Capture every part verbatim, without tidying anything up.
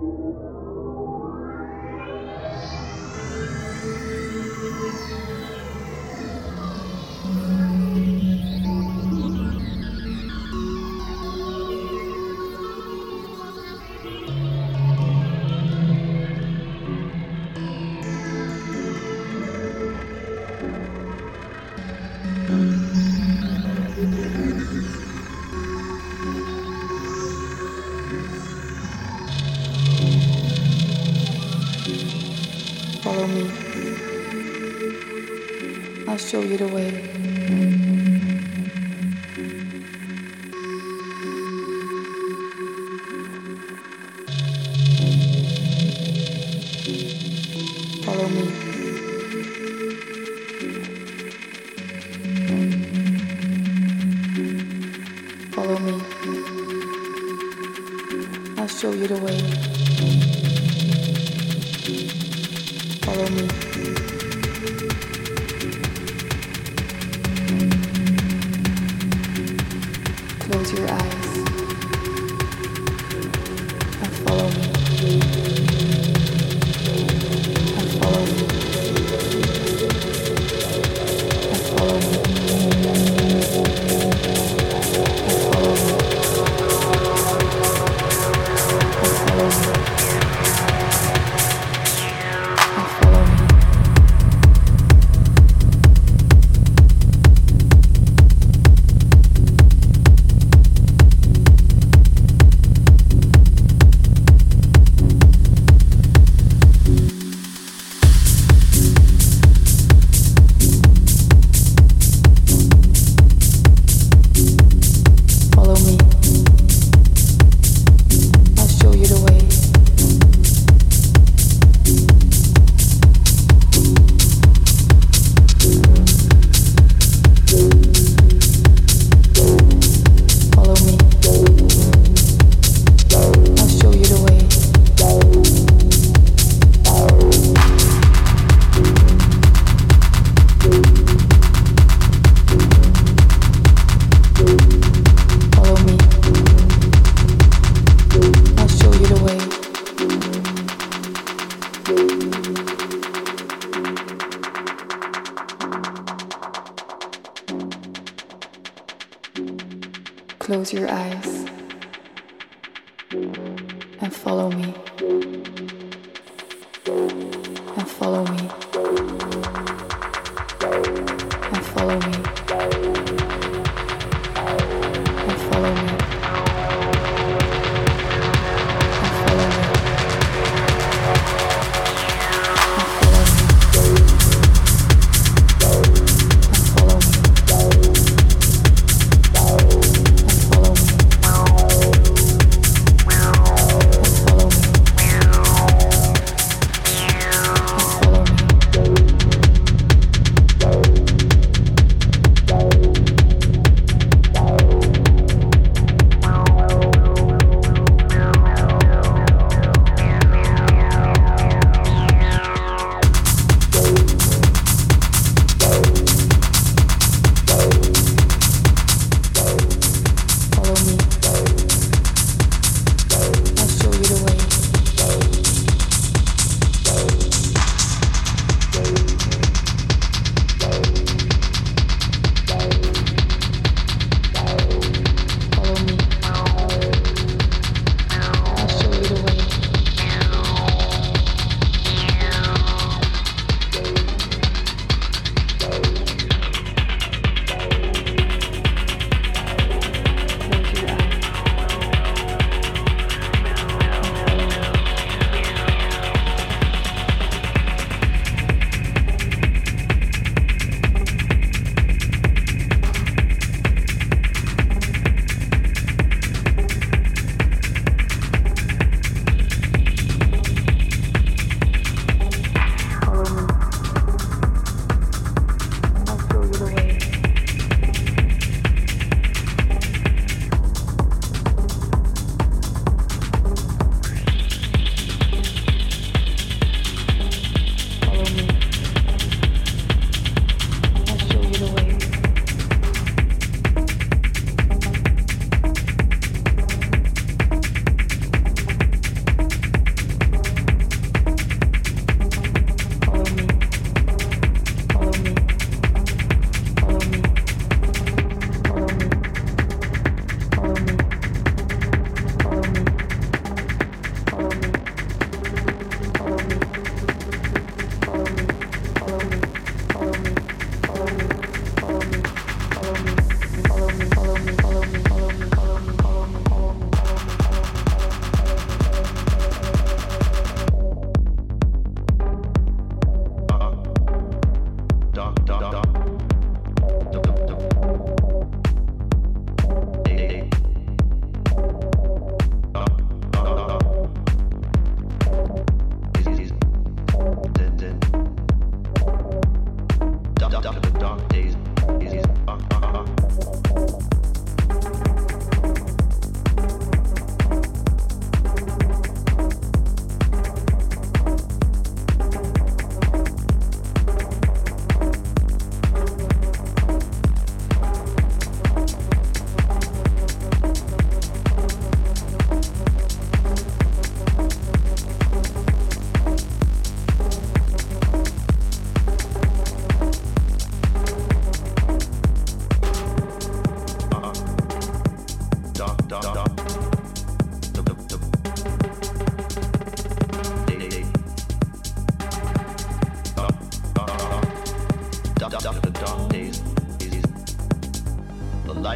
Follow me. I'll show you the way. Follow me. Follow me. I'll show you the way. Follow me. Close your eyes and follow me. And follow me. And follow me. And follow me. And follow me. Close your eyes and follow me, and follow me, and follow me, and follow me, and follow me. Follow me.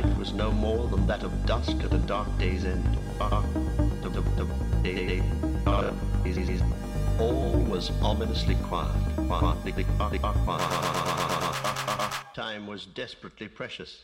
light was no more than that of dusk at a dark day's end. All was ominously quiet. Time was desperately precious.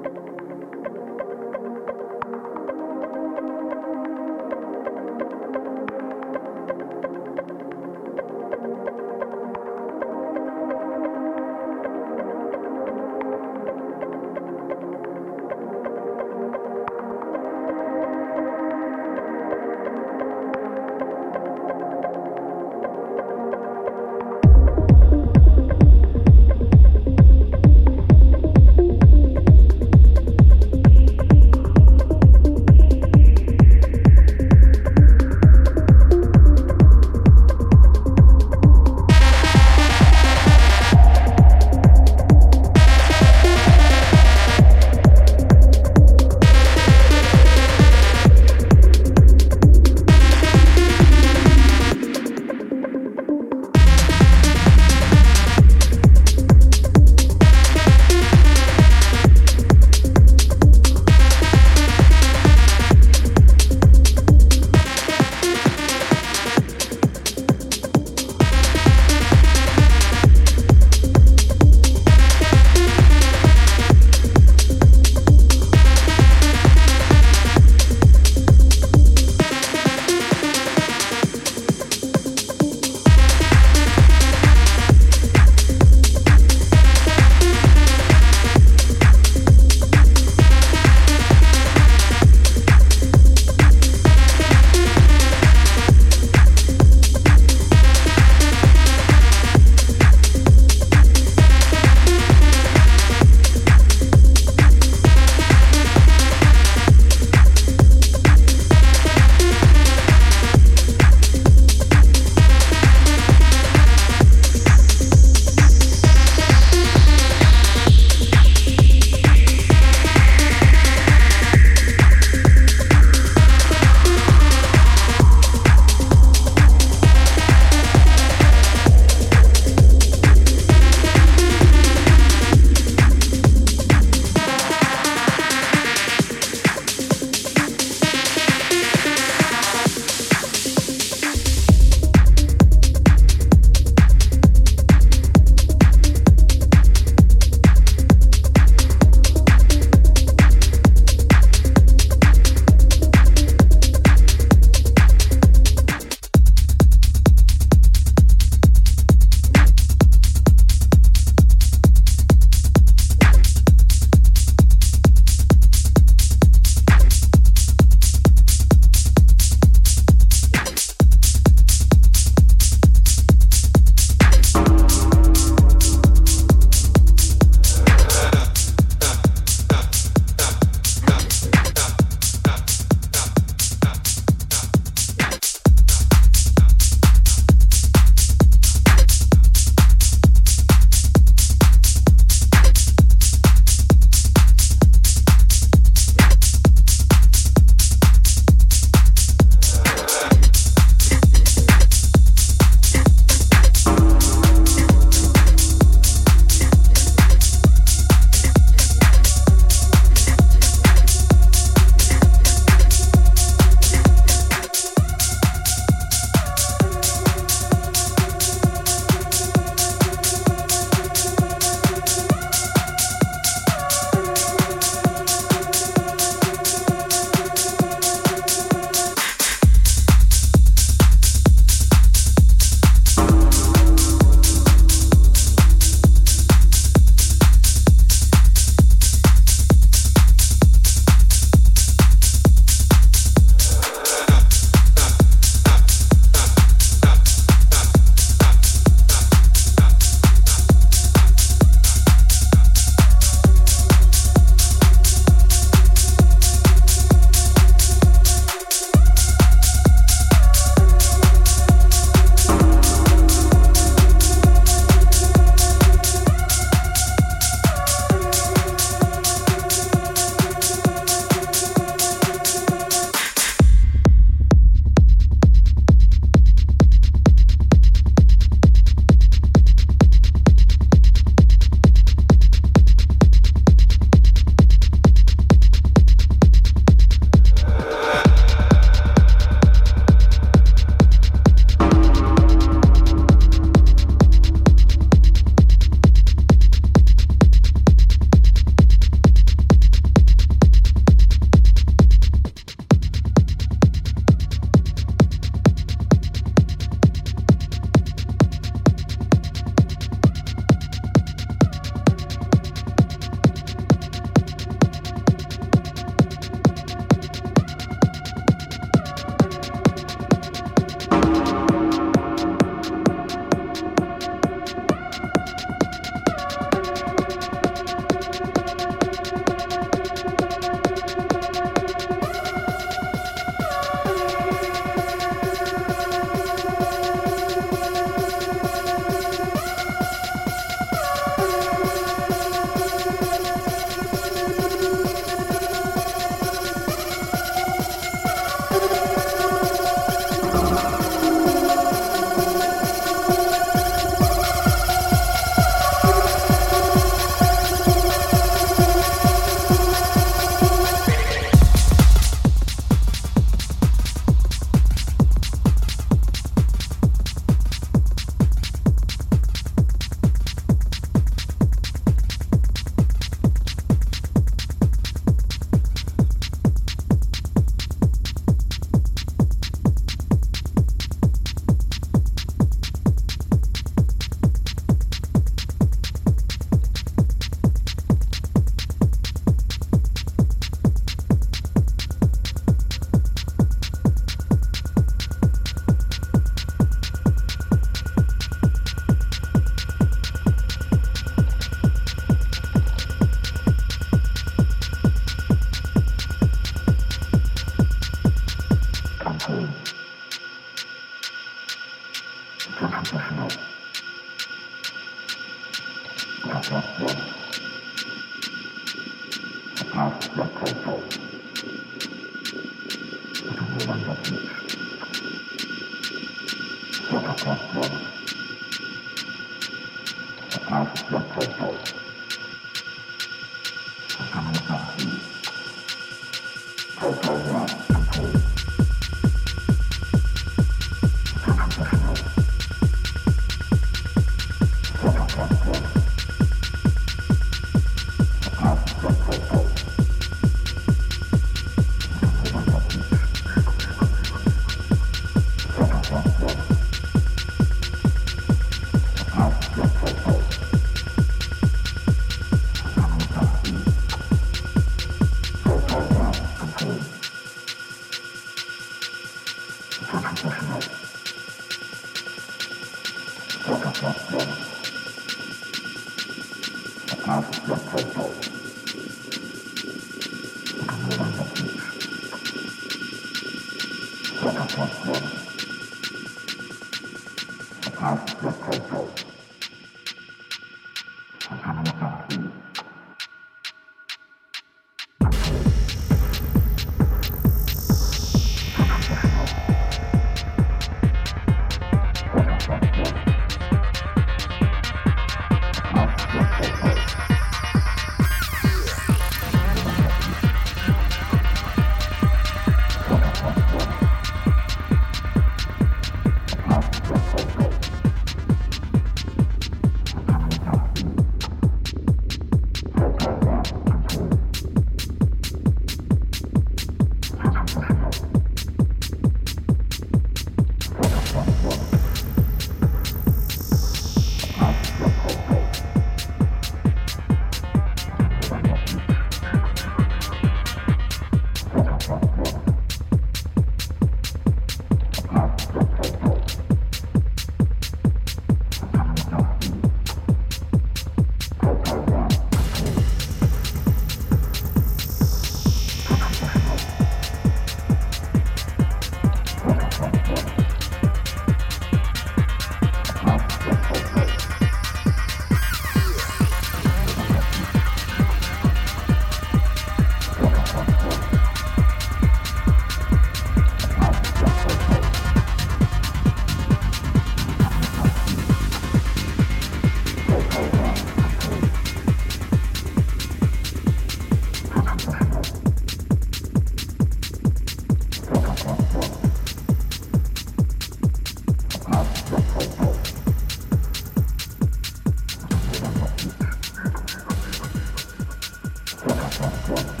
What?